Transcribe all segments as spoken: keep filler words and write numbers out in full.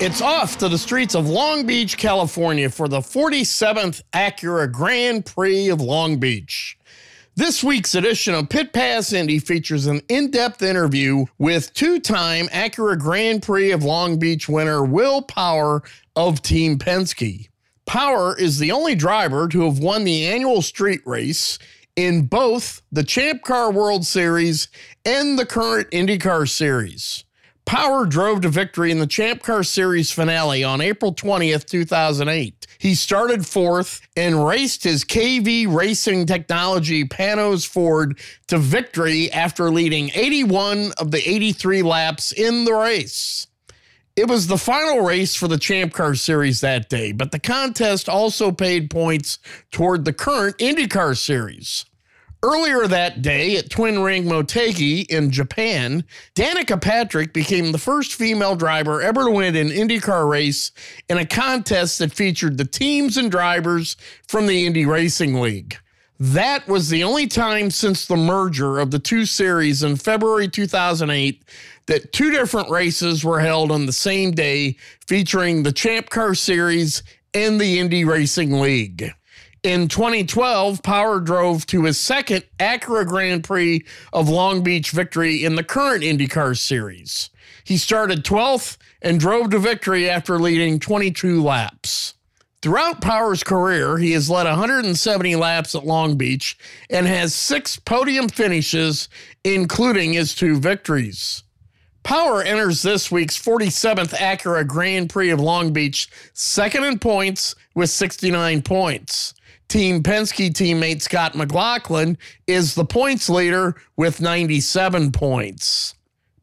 It's off to the streets of Long Beach, California for the forty-seventh Acura Grand Prix of Long Beach. This week's edition of Pit Pass Indy features an in-depth interview with two-time Acura Grand Prix of Long Beach winner Will Power of Team Penske. Power is the only driver to have won the annual street race in both the Champ Car World Series and the current IndyCar Series. Power drove to victory in the Champ Car Series finale on April twentieth, two thousand eight. He started fourth and raced his K V Racing Technology Panoz Ford to victory after leading eighty-one of the eighty-three laps in the race. It was the final race for the Champ Car Series that day, but the contest also paid points toward the current IndyCar Series. Earlier that day at Twin Ring Motegi in Japan, Danica Patrick became the first female driver ever to win an IndyCar race in a contest that featured the teams and drivers from the Indy Racing League. That was the only time since the merger of the two series in February two thousand eight that two different races were held on the same day, featuring the Champ Car Series and the Indy Racing League. In twenty twelve, Power drove to his second Acura Grand Prix of Long Beach victory in the current IndyCar Series. He started twelfth and drove to victory after leading twenty-two laps. Throughout Power's career, he has led one hundred seventy laps at Long Beach and has six podium finishes, including his two victories. Power enters this week's forty-seventh Acura Grand Prix of Long Beach second in points with sixty-nine points. Team Penske teammate Scott McLaughlin is the points leader with ninety-seven points.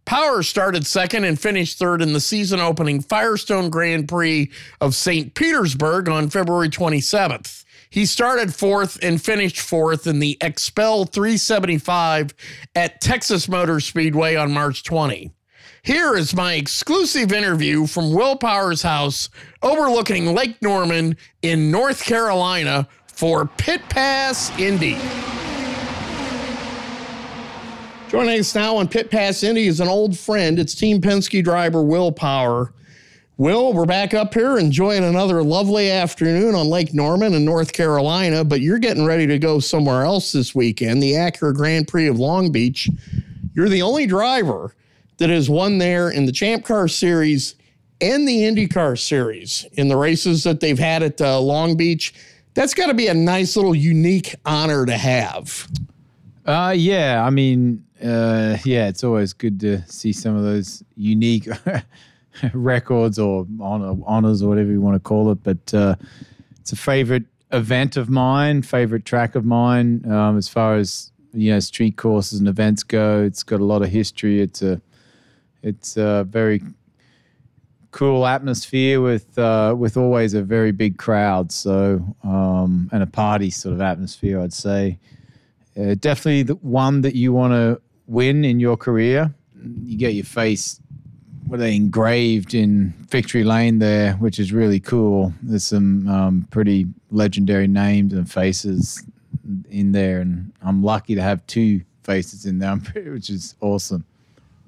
Power started second and finished third in the season-opening Firestone Grand Prix of Saint Petersburg on February twenty-seventh. He started fourth and finished fourth in the Xpel three seventy-five at Texas Motor Speedway on March twentieth. Here is my exclusive interview from Will Power's house overlooking Lake Norman in North Carolina for Pit Pass Indy. Joining us now on Pit Pass Indy is an old friend. It's Team Penske driver Will Power. Will, we're back up here enjoying another lovely afternoon on Lake Norman in North Carolina, but you're getting ready to go somewhere else this weekend, the Acura Grand Prix of Long Beach. You're the only driver that has won there in the Champ Car Series and the IndyCar Series in the races that they've had at uh, Long Beach. That's got to be a nice little unique honor to have. Uh, yeah, I mean, uh, yeah, it's always good to see some of those unique records or honor, honors or whatever you want to call it. But uh, it's a favorite event of mine, favorite track of mine. Um, as far as, you know, street courses and events go, it's got a lot of history. It's a, it's a very cool atmosphere with uh, with always a very big crowd, so um, and a party sort of atmosphere, I'd say. Uh, definitely the one that you want to win in your career. You get your face what they engraved in Victory Lane there, which is really cool. There's some um, pretty legendary names and faces in there, and I'm lucky to have two faces in there, which is awesome.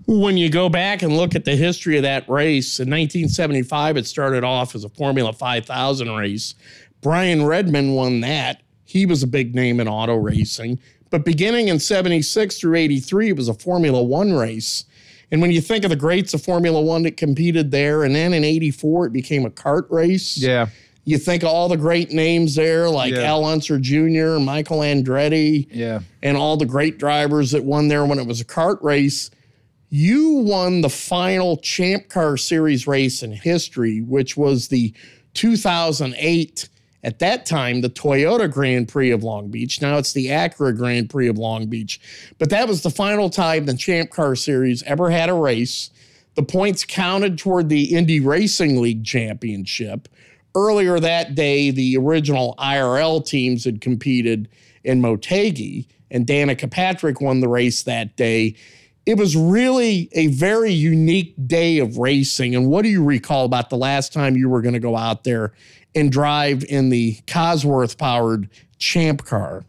When you go back and look at the history of that race, in nineteen seventy-five, it started off as a Formula five thousand race. Brian Redman won that. He was a big name in auto racing. But beginning in seventy-six through eighty-three, it was a Formula One race. And when you think of the greats of Formula One that competed there, and then in eighty-four, it became a kart race. Yeah. you think of all the great names there, like yeah. Al Unser Junior, Michael Andretti, yeah. and all the great drivers that won there when it was a kart race. You won the final Champ Car Series race in history, which was the two thousand eight, at that time, the Toyota Grand Prix of Long Beach. Now it's the Acura Grand Prix of Long Beach. But that was the final time the Champ Car Series ever had a race. The points counted toward the Indy Racing League championship. Earlier that day, the original I R L teams had competed in Motegi, and Danica Patrick won the race that day. It was really a very unique day of racing. And what do you recall about the last time you were going to go out there and drive in the Cosworth-powered Champ Car?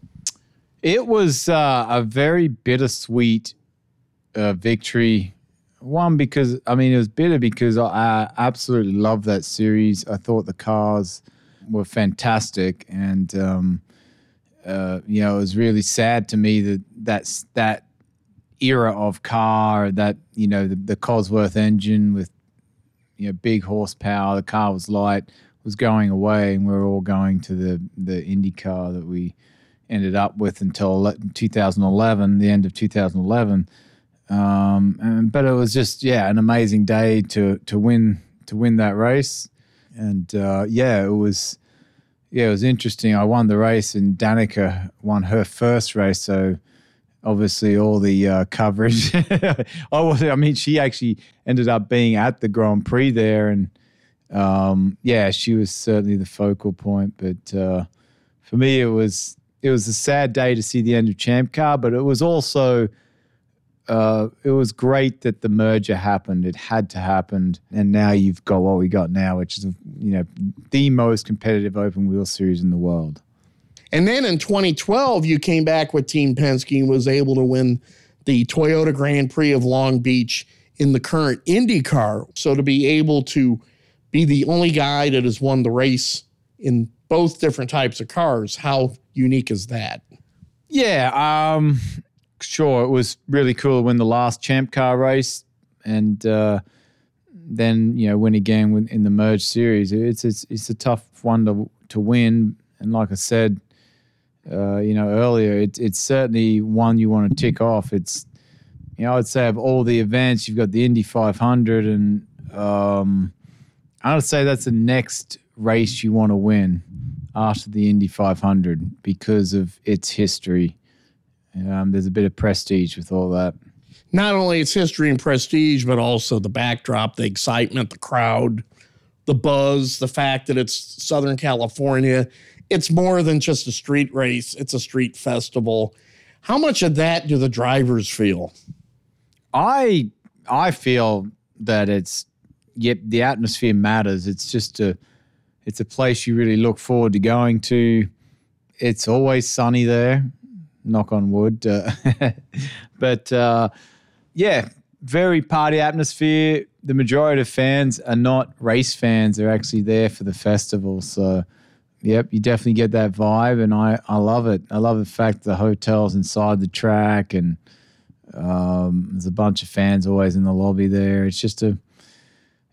It was uh, a very bittersweet uh, victory. One, because, I mean, it was bitter because I absolutely loved that series. I thought the cars were fantastic. And, um, uh, you know, it was really sad to me that that's that era of car, that, you know, the, the Cosworth engine with, you know, big horsepower, the car was light, was going away, and we were all going to the the Indy car that we ended up with until two thousand eleven, the end of two thousand eleven. Um, and, but it was just, yeah, an amazing day to to win to win that race. And uh, yeah, it was yeah, it was interesting. I won the race, and Danica won her first race, so obviously all the uh, coverage. I, was, I mean, she actually ended up being at the Grand Prix there, and um, yeah, she was certainly the focal point. But uh, for me, it was it was a sad day to see the end of Champ Car, but it was also uh, it was great that the merger happened. It had to happen, and now you've got what we got now, which is, you know, the most competitive open wheel series in the world. And then in twenty twelve, you came back with Team Penske and was able to win the Toyota Grand Prix of Long Beach in the current IndyCar. So to be able to be the only guy that has won the race in both different types of cars, how unique is that? Yeah, um, sure. It was really cool to win the last Champ Car race and uh, then, you know, win again in the merged series. It's, it's, it's a tough one to, to win. And like I said, Uh, you know, earlier, it, it's certainly one you want to tick off. It's, you know, I'd say of all the events, you've got the Indy five hundred, and um, I would say that's the next race you want to win after the Indy five hundred because of its history. Um, there's a bit of prestige with all that. Not only its history and prestige, but also the backdrop, the excitement, the crowd, the buzz, the fact that it's Southern California. It's more than just a street race. It's a street festival. How much of that do the drivers feel? I I feel that it's, yep, the atmosphere matters. It's just a, it's a place you really look forward to going to. It's always sunny there, knock on wood. Uh, but uh, yeah, very party atmosphere. The majority of fans are not race fans. They're actually there for the festival, so... Yep, you definitely get that vibe, and I, I love it. I love the fact the hotel's inside the track, and um, there's a bunch of fans always in the lobby there. It's just a,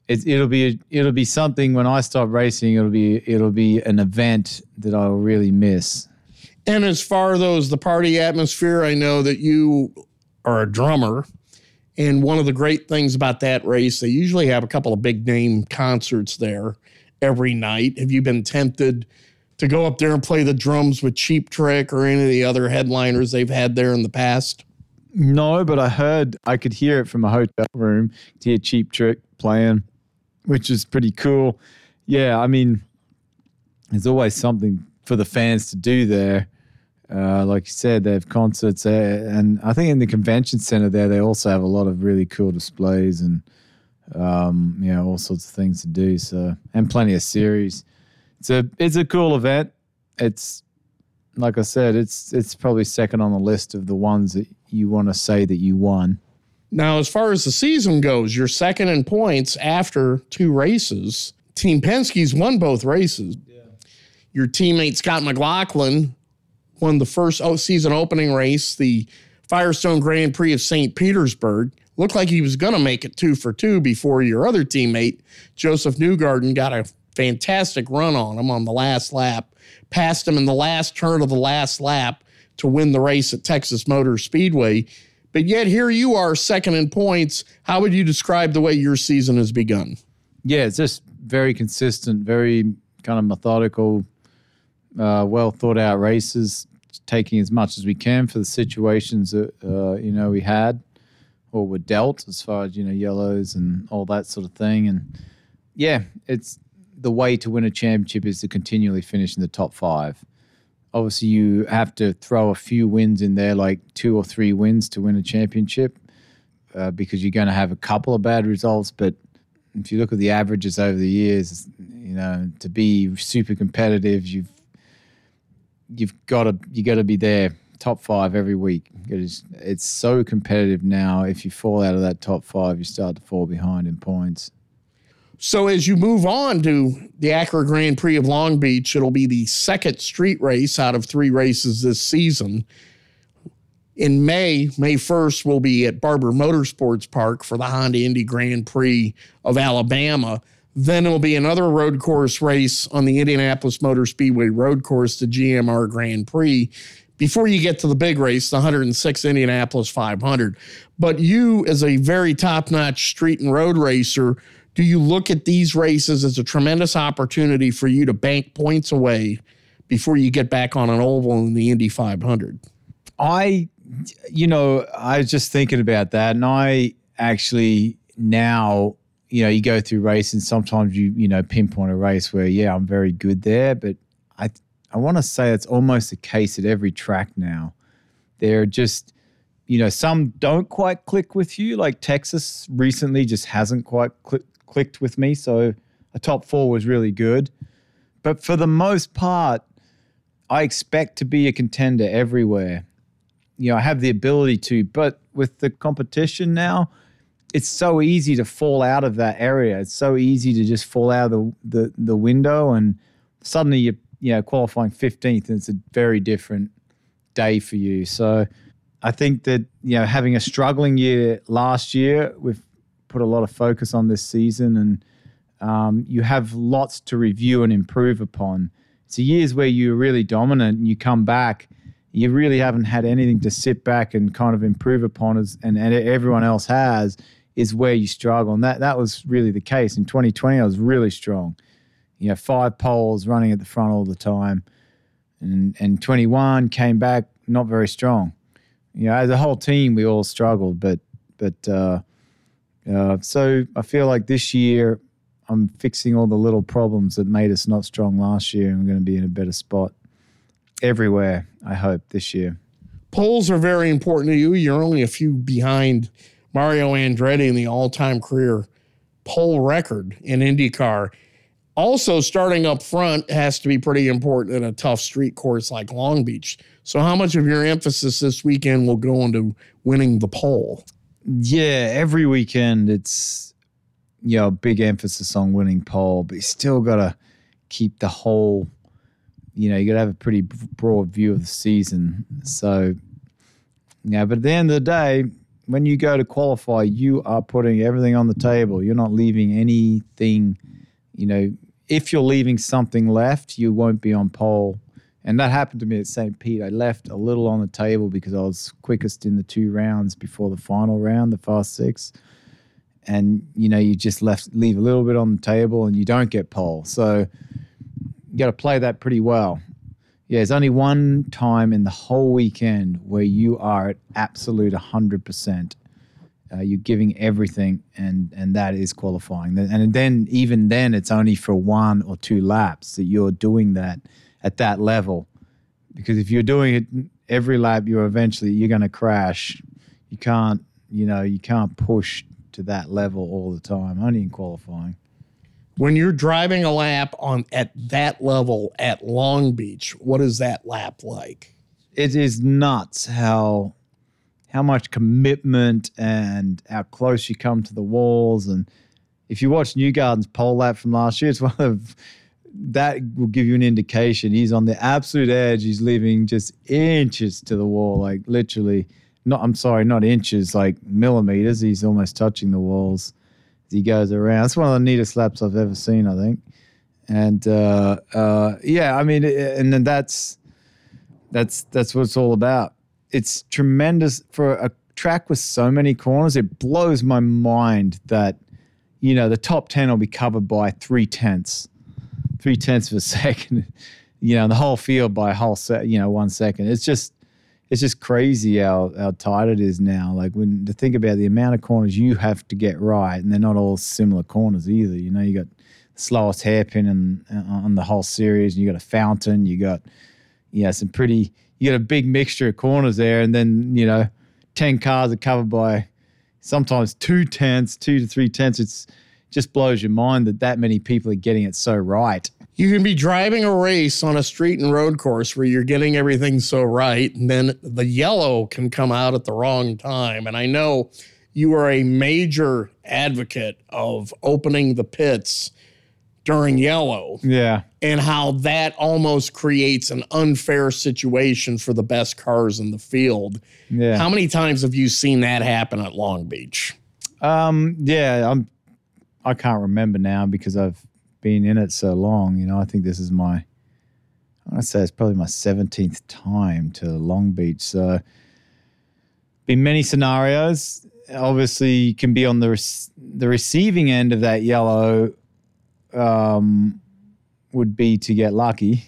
it, it'll be a, it'll be something when I stop racing. It'll be it'll be an event that I'll really miss. And as far as the party atmosphere, I know that you are a drummer, and one of the great things about that race, they usually have a couple of big name concerts there every night. Have you been tempted to go up there and play the drums with Cheap Trick or any of the other headliners they've had there in the past? No, but I heard, I could hear it from a hotel room to hear Cheap Trick playing, which is pretty cool. Yeah, I mean, there's always something for the fans to do there. Uh, like you said, they have concerts there, and I think in the convention center there, they also have a lot of really cool displays and Um, you know, all sorts of things to do. So, and plenty of series. So it's a cool event. It's, like I said, it's it's probably second on the list of the ones that you want to say that you won. Now, as far as the season goes, you're second in points after two races. Team Penske's won both races. Yeah. Your teammate Scott McLaughlin won the first season opening race, the Firestone Grand Prix of Saint Petersburg. Looked like he was going to make it two for two before your other teammate, Joseph Newgarden, got a fantastic run on him on the last lap, passed him in the last turn of the last lap to win the race at Texas Motor Speedway. But yet here you are, second in points. How would you describe the way your season has begun? Yeah, it's just very consistent, very kind of methodical, uh, well thought out races, taking as much as we can for the situations that, uh, you know, we had or were dealt as far as, you know, yellows and all that sort of thing. And yeah, it's the way to win a championship is to continually finish in the top five. Obviously, you have to throw a few wins in there, like two or three wins to win a championship, uh, because you're going to have a couple of bad results. But if you look at the averages over the years, you know, to be super competitive, you've you've got to you got to be there, top five every week. It is, it's so competitive now. If you fall out of that top five, you start to fall behind in points. So as you move on to the Acura Grand Prix of Long Beach, it'll be the second street race out of three races this season. In May, May first, we'll be at Barber Motorsports Park for the Honda Indy Grand Prix of Alabama. Then it'll be another road course race on the Indianapolis Motor Speedway road course, the G M R Grand Prix, before you get to the big race, the one oh six Indianapolis five hundred. But you, as a very top-notch street and road racer, do you look at these races as a tremendous opportunity for you to bank points away before you get back on an oval in the Indy five hundred? I, you know, I was just thinking about that. And I actually now, you know, you go through races. Sometimes you, you know, pinpoint a race where, yeah, I'm very good there. But I, I want to say it's almost the case at every track now. They're just... You know, some don't quite click with you. Like Texas recently just hasn't quite cl- clicked with me. So a top four was really good. But for the most part, I expect to be a contender everywhere. You know, I have the ability to. But with the competition now, it's so easy to fall out of that area. It's so easy to just fall out of the, the, the window. And suddenly you're, you know, qualifying fifteenth. And it's a very different day for you. So... I think that, you know, having a struggling year last year, we've put a lot of focus on this season, and um, you have lots to review and improve upon. It's the years where you're really dominant and you come back, you really haven't had anything to sit back and kind of improve upon, as, and, and everyone else has, is where you struggle. And that, that was really the case. In twenty twenty, I was really strong. You know, five poles, running at the front all the time. And, and twenty-one came back not very strong. You know, as a whole team, we all struggled, but but uh, uh, so I feel like this year I'm fixing all the little problems that made us not strong last year, and we're going to be in a better spot everywhere, I hope, this year. Poles are very important to you. You're only a few behind Mario Andretti in the all-time career pole record in IndyCar. Also, starting up front has to be pretty important in a tough street course like Long Beach. So how much of your emphasis this weekend will go into winning the pole? Yeah, every weekend it's, you know, big emphasis on winning pole, but you still got to keep the whole, you know, you got to have a pretty broad view of the season. So, yeah, but at the end of the day, when you go to qualify, you are putting everything on the table. You're not leaving anything, you know. If you're leaving something left, you won't be on pole. And that happened to me at Saint Pete. I left a little on the table because I was quickest in the two rounds before the final round, the fast six. And, you know, you just left leave a little bit on the table and you don't get pole. So you got to play that pretty well. Yeah, there's only one time in the whole weekend where you are at absolute one hundred percent. Uh, you're giving everything, and, and that is qualifying. And then even then, it's only for one or two laps that you're doing that at that level. Because if you're doing it every lap, you're eventually, you're going to crash. You can't, you know, you can't push to that level all the time, only in qualifying. When you're driving a lap on at that level at Long Beach, what is that lap like? It is nuts how... how much commitment and how close you come to the walls. And if you watch Newgarden's pole lap from last year, it's one of that will give you an indication. He's on the absolute edge. He's leaving just inches to the wall, like literally, not, I'm sorry, not inches, like millimeters. He's almost touching the walls as he goes around. It's one of the neatest laps I've ever seen, I think. And uh, uh, yeah, I mean, and then that's that's that's what it's all about. It's tremendous for a track with so many corners. It blows my mind that, you know, the top ten will be covered by three tenths, three tenths of a second. You know, the whole field by a whole set. You know, one second. It's just, it's just crazy how how tight it is now. Like, when to think about the amount of corners you have to get right, and they're not all similar corners either. You know, you got slowest hairpin and on the whole series, you got a fountain, you got, you know, some pretty, you got a big mixture of corners there, and then, you know, ten cars are covered by sometimes two tenths, two to three tenths. It's just blows your mind that that many people are getting it so right. You can be driving a race on a street and road course where you're getting everything so right, and then the yellow can come out at the wrong time. And I know you are a major advocate of opening the pits during yellow. Yeah. And how that almost creates an unfair situation for the best cars in the field. Yeah. How many times have you seen that happen at Long Beach? Um, yeah, I'm, I can't remember now because I've been in it so long. You know, I think this is my, I want to say it's probably my seventeenth time to Long Beach. So, been many scenarios. Obviously, you can be on the re- the receiving end of that yellow. Um, would be to get lucky,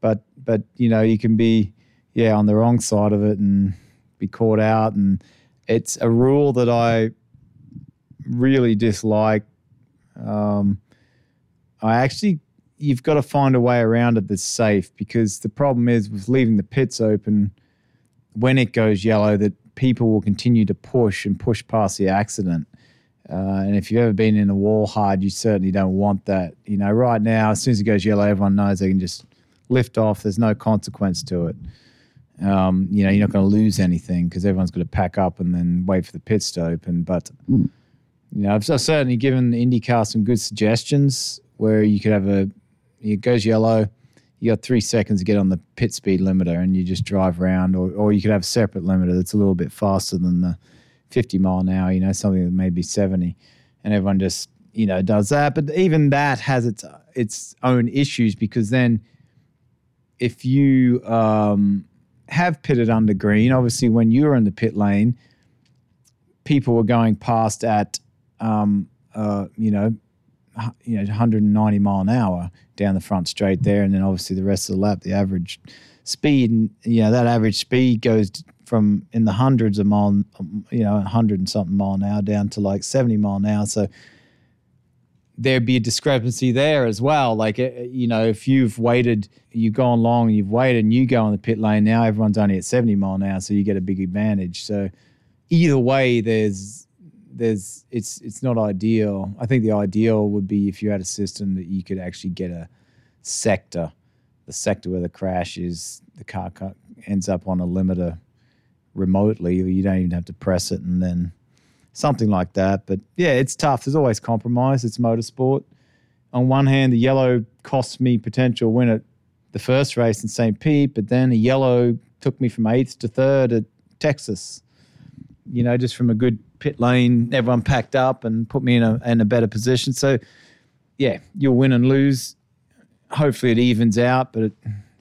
but but you know, you can be, yeah, on the wrong side of it and be caught out. And it's a rule that I really dislike. Um, I actually, you've got to find a way around it that's safe, because the problem is with leaving the pits open when it goes yellow that people will continue to push and push past the accident. Uh, and if you've ever been in a wall hard, you certainly don't want that. You know, right now, as soon as it goes yellow, everyone knows they can just lift off. There's no consequence to it. Um, you know, you're not going to lose anything because everyone's going to pack up and then wait for the pits to open. But, you know, I've, I've certainly given IndyCar some good suggestions where you could have a, it goes yellow, you got three seconds to get on the pit speed limiter and you just drive around, or, or you could have a separate limiter that's a little bit faster than the fifty mile an hour, you know, something that may be seventy, and everyone just, you know, does that. But even that has its its own issues, because then if you um, have pitted under green, obviously when you were in the pit lane, people were going past at, um, uh, you know, you know, one hundred ninety mile an hour down the front straight there, and then obviously the rest of the lap, the average speed, and you know that average speed goes to, from in the hundreds of mile, you know, one hundred and something mile an hour down to like seventy mile an hour. So there'd be a discrepancy there as well. Like, you know, if you've waited, you've gone long and you've waited and you go on the pit lane, now everyone's only at seventy mile an hour. So you get a big advantage. So either way, there's, there's, it's, it's not ideal. I think the ideal would be if you had a system that you could actually get a sector, the sector where the crash is, the car ends up on a limiter remotely, you don't even have to press it, and then something like that. But yeah, it's tough. There's always compromise. It's motorsport. On one hand, the yellow cost me potential win at the first race in Saint Pete, but then a yellow took me from eighth to third at Texas. You know, just from a good pit lane, everyone packed up and put me in a in a better position. So yeah, you'll win and lose. Hopefully, it evens out. But it,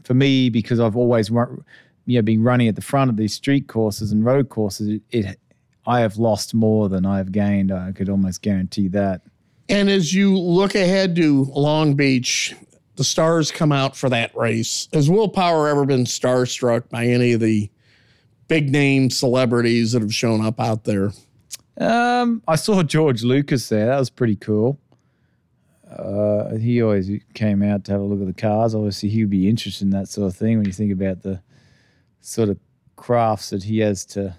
for me, because I've always run, you know, been running at the front of these street courses and road courses, it, it, I have lost more than I have gained. I could almost guarantee that. And as you look ahead to Long Beach, the stars come out for that race. Has Will Power ever been starstruck by any of the big name celebrities that have shown up out there? Um, I saw George Lucas there. That was pretty cool. Uh, he always came out to have a look at the cars. Obviously, he'd be interested in that sort of thing when you think about the sort of crafts that he has to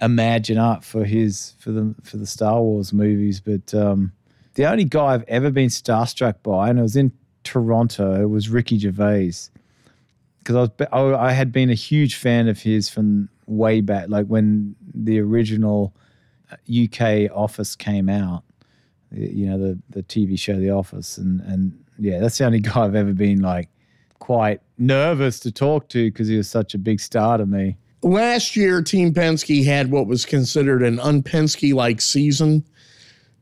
imagine up for his for the for the Star Wars movies. But um, the only guy I've ever been starstruck by, and it was in Toronto, it was Ricky Gervais, because I was I had been a huge fan of his from way back, like when the original U K Office came out, you know, the the T V show The Office, and and yeah, that's the only guy I've ever been like quite nervous to talk to, because he was such a big star to me. Last year, Team Penske had what was considered an un-Penske-like season.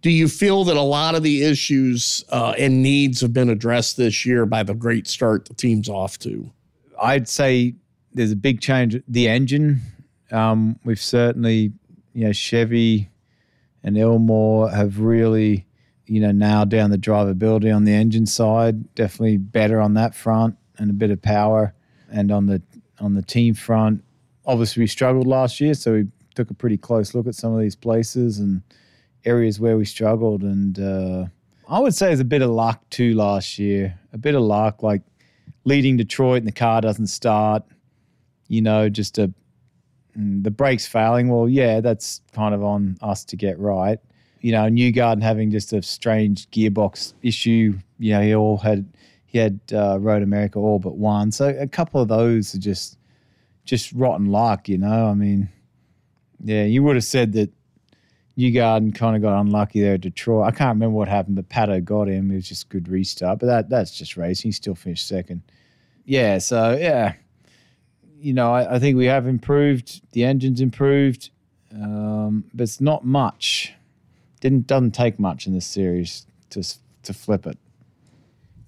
do you feel that a lot of the issues uh, and needs have been addressed this year by the great start the team's off to? I'd say there's a big change. The engine, um, we've certainly, you know, Chevy and Elmore have really, you know, nailed down the drivability on the engine side. Definitely better on that front and a bit of power. And on the on the team front, obviously we struggled last year, so we took a pretty close look at some of these places and areas where we struggled. And uh, I would say there's a bit of luck too last year. A bit of luck, like leading Detroit and the car doesn't start. You know, just a the brakes failing. Well, yeah, that's kind of on us to get right. You know, Newgarden having just a strange gearbox issue. You know, he all had he had uh, Road America all but one. So a couple of those are just just rotten luck. You know, I mean, yeah, you would have said that Newgarden kind of got unlucky there at Detroit. I can't remember what happened, but Pato got him. It was just good restart. But that that's just racing. He still finished second. Yeah, so, yeah. You know, I, I think we have improved. The engine's improved. Um, but it's not much. Didn't doesn't take much in this series to to flip it.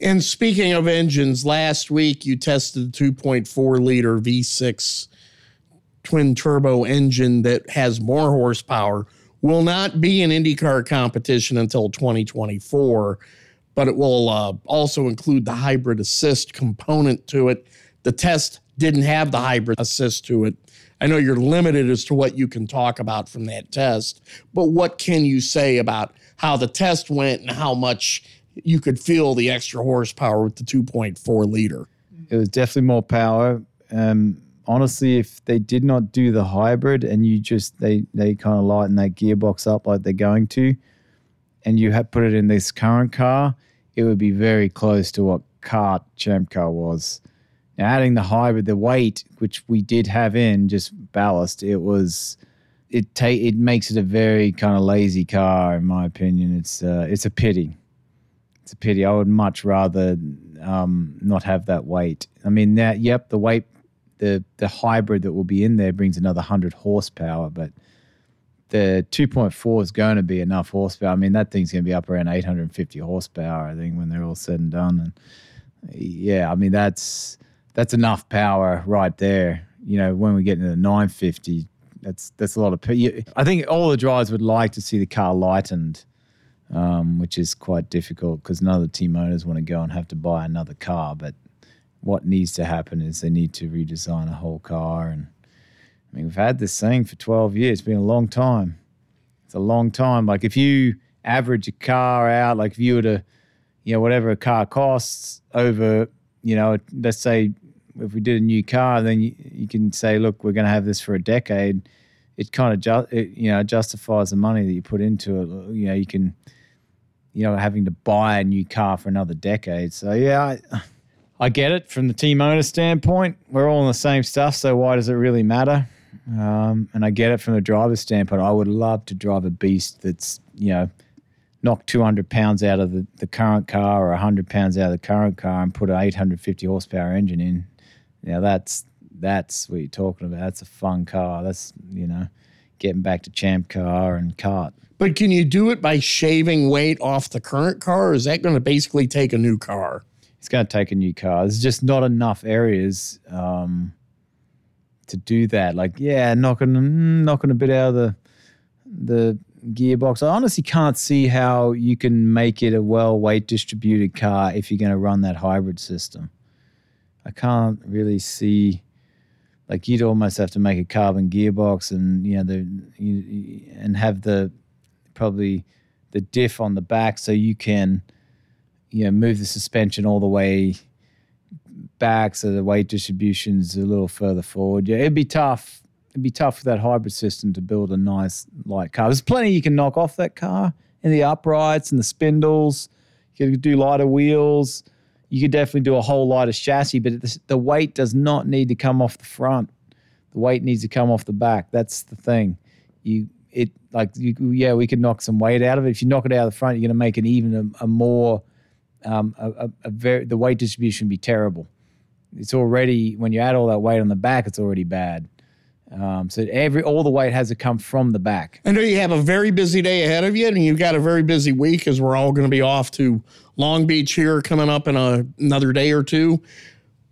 And speaking of engines, last week you tested the two point four liter V six twin turbo engine that has more horsepower. Will not be an IndyCar competition until twenty twenty-four, but it will uh, also include the hybrid assist component to it. The test didn't have the hybrid assist to it. I know you're limited as to what you can talk about from that test, but what can you say about how the test went and how much you could feel the extra horsepower with the two point four liter? It was definitely more power. Um, honestly, if they did not do the hybrid and you just, they, they kind of lighten that gearbox up like they're going to, and you have put it in this current car, it would be very close to what Kart Champ Car was. Now, adding the hybrid, the weight, which we did have in just ballast, it was, it ta- it makes it a very kind of lazy car, in my opinion. It's uh, it's a pity. It's a pity. I would much rather um, not have that weight. I mean, that, yep, the weight, the the hybrid that will be in there brings another one hundred horsepower, but the two point four is going to be enough horsepower. I mean, that thing's going to be up around eight hundred fifty horsepower, I think, when they're all said and done. And yeah, I mean, that's that's enough power right there. You know, when we get into the nine fifty, that's that's a lot of you, I think all the drivers would like to see the car lightened, um, which is quite difficult because none of the team owners want to go and have to buy another car, but what needs to happen is they need to redesign a whole car. And I mean, we've had this thing for twelve years. It's been a long time. It's a long time. Like if you average a car out, like if you were to, you know, whatever a car costs over, you know, let's say if we did a new car, then you, you can say, look, we're going to have this for a decade. It kind of, ju- it, you know, justifies the money that you put into it. You know, you can, you know, having to buy a new car for another decade. So yeah, I, I get it from the team owner standpoint. We're all in the same stuff, so why does it really matter? Um, and I get it from the driver's standpoint. I would love to drive a beast that's, you know, knock two hundred pounds out of the, the current car or one hundred pounds out of the current car and put an eight hundred fifty horsepower engine in. Now, that's that's what you're talking about. That's a fun car. That's, you know, getting back to Champ Car and Kart. But can you do it by shaving weight off the current car, or is that going to basically take a new car? It's going to take a new car. There's just not enough areas um, to do that. Like, yeah, knocking knocking a bit out of the the gearbox. I honestly can't see how you can make it a well-weight distributed car if you're going to run that hybrid system. I can't really see. Like, you'd almost have to make a carbon gearbox, and you know the you, and have the probably the diff on the back so you can, you know, move the suspension all the way back so the weight distribution's a little further forward. Yeah, it'd be tough. It'd be tough for that hybrid system to build a nice light car. There's plenty you can knock off that car in the uprights and the spindles. You could do lighter wheels. You could definitely do a whole lighter chassis, but the, the weight does not need to come off the front. The weight needs to come off the back. That's the thing. You it like you yeah, we could knock some weight out of it. If you knock it out of the front, you're going to make it even a, a more Um, a, a, a very, the weight distribution would be terrible. It's already, when you add all that weight on the back, it's already bad. Um, so every all the weight has to come from the back. And you have a very busy day ahead of you, and you've got a very busy week as we're all going to be off to Long Beach here coming up in a, another day or two.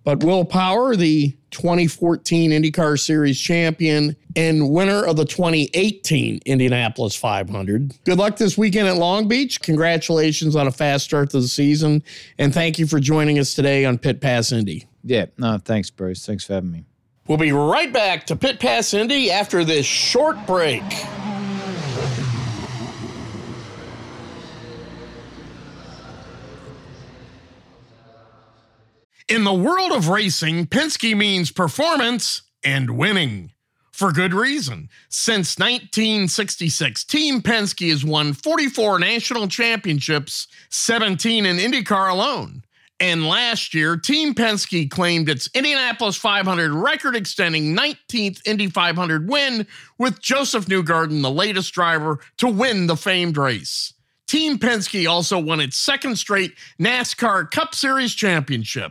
But Will Power, the twenty fourteen IndyCar Series champion and winner of the twenty eighteen Indianapolis five hundred. Good luck this weekend at Long Beach. Congratulations on a fast start to the season. And thank you for joining us today on Pit Pass Indy. Yeah, no, thanks, Bruce. Thanks for having me. We'll be right back to Pit Pass Indy after this short break. In the world of racing, Penske means performance and winning. For good reason. Since nineteen sixty-six, Team Penske has won forty-four national championships, seventeen in IndyCar alone. And last year, Team Penske claimed its Indianapolis five hundred record-extending nineteenth Indy five hundred win with Joseph Newgarden, the latest driver, to win the famed race. Team Penske also won its second straight NASCAR Cup Series championship.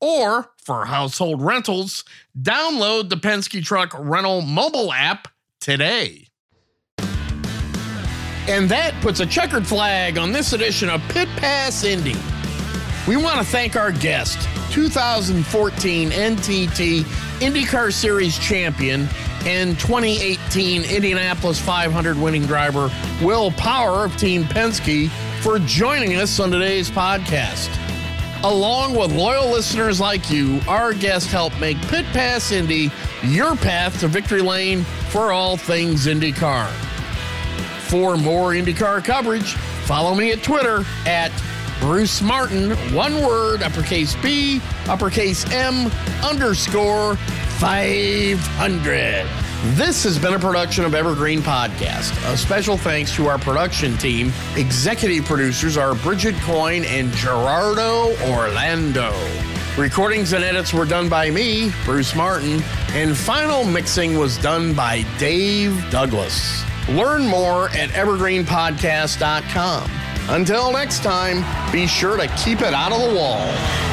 or, for household rentals, download the Penske Truck Rental mobile app today. And that puts a checkered flag on this edition of Pit Pass Indy. We want to thank our guest, two thousand fourteen N T T IndyCar Series champion and twenty eighteen Indianapolis five hundred winning driver Will Power of Team Penske for joining us on today's podcast. Along with loyal listeners like you, our guest helped make Pit Pass Indy your path to victory lane for all things IndyCar. For more IndyCar coverage, follow me at Twitter at Bruce Martin, one word, uppercase B, uppercase M, underscore five hundred. This has been a production of Evergreen Podcast. A special thanks to our production team. Executive producers are Bridget Coyne and Gerardo Orlando. Recordings and edits were done by me, Bruce Martin, and final mixing was done by Dave Douglas. Learn more at evergreen podcast dot com. Until next time, be sure to keep it out of the wall.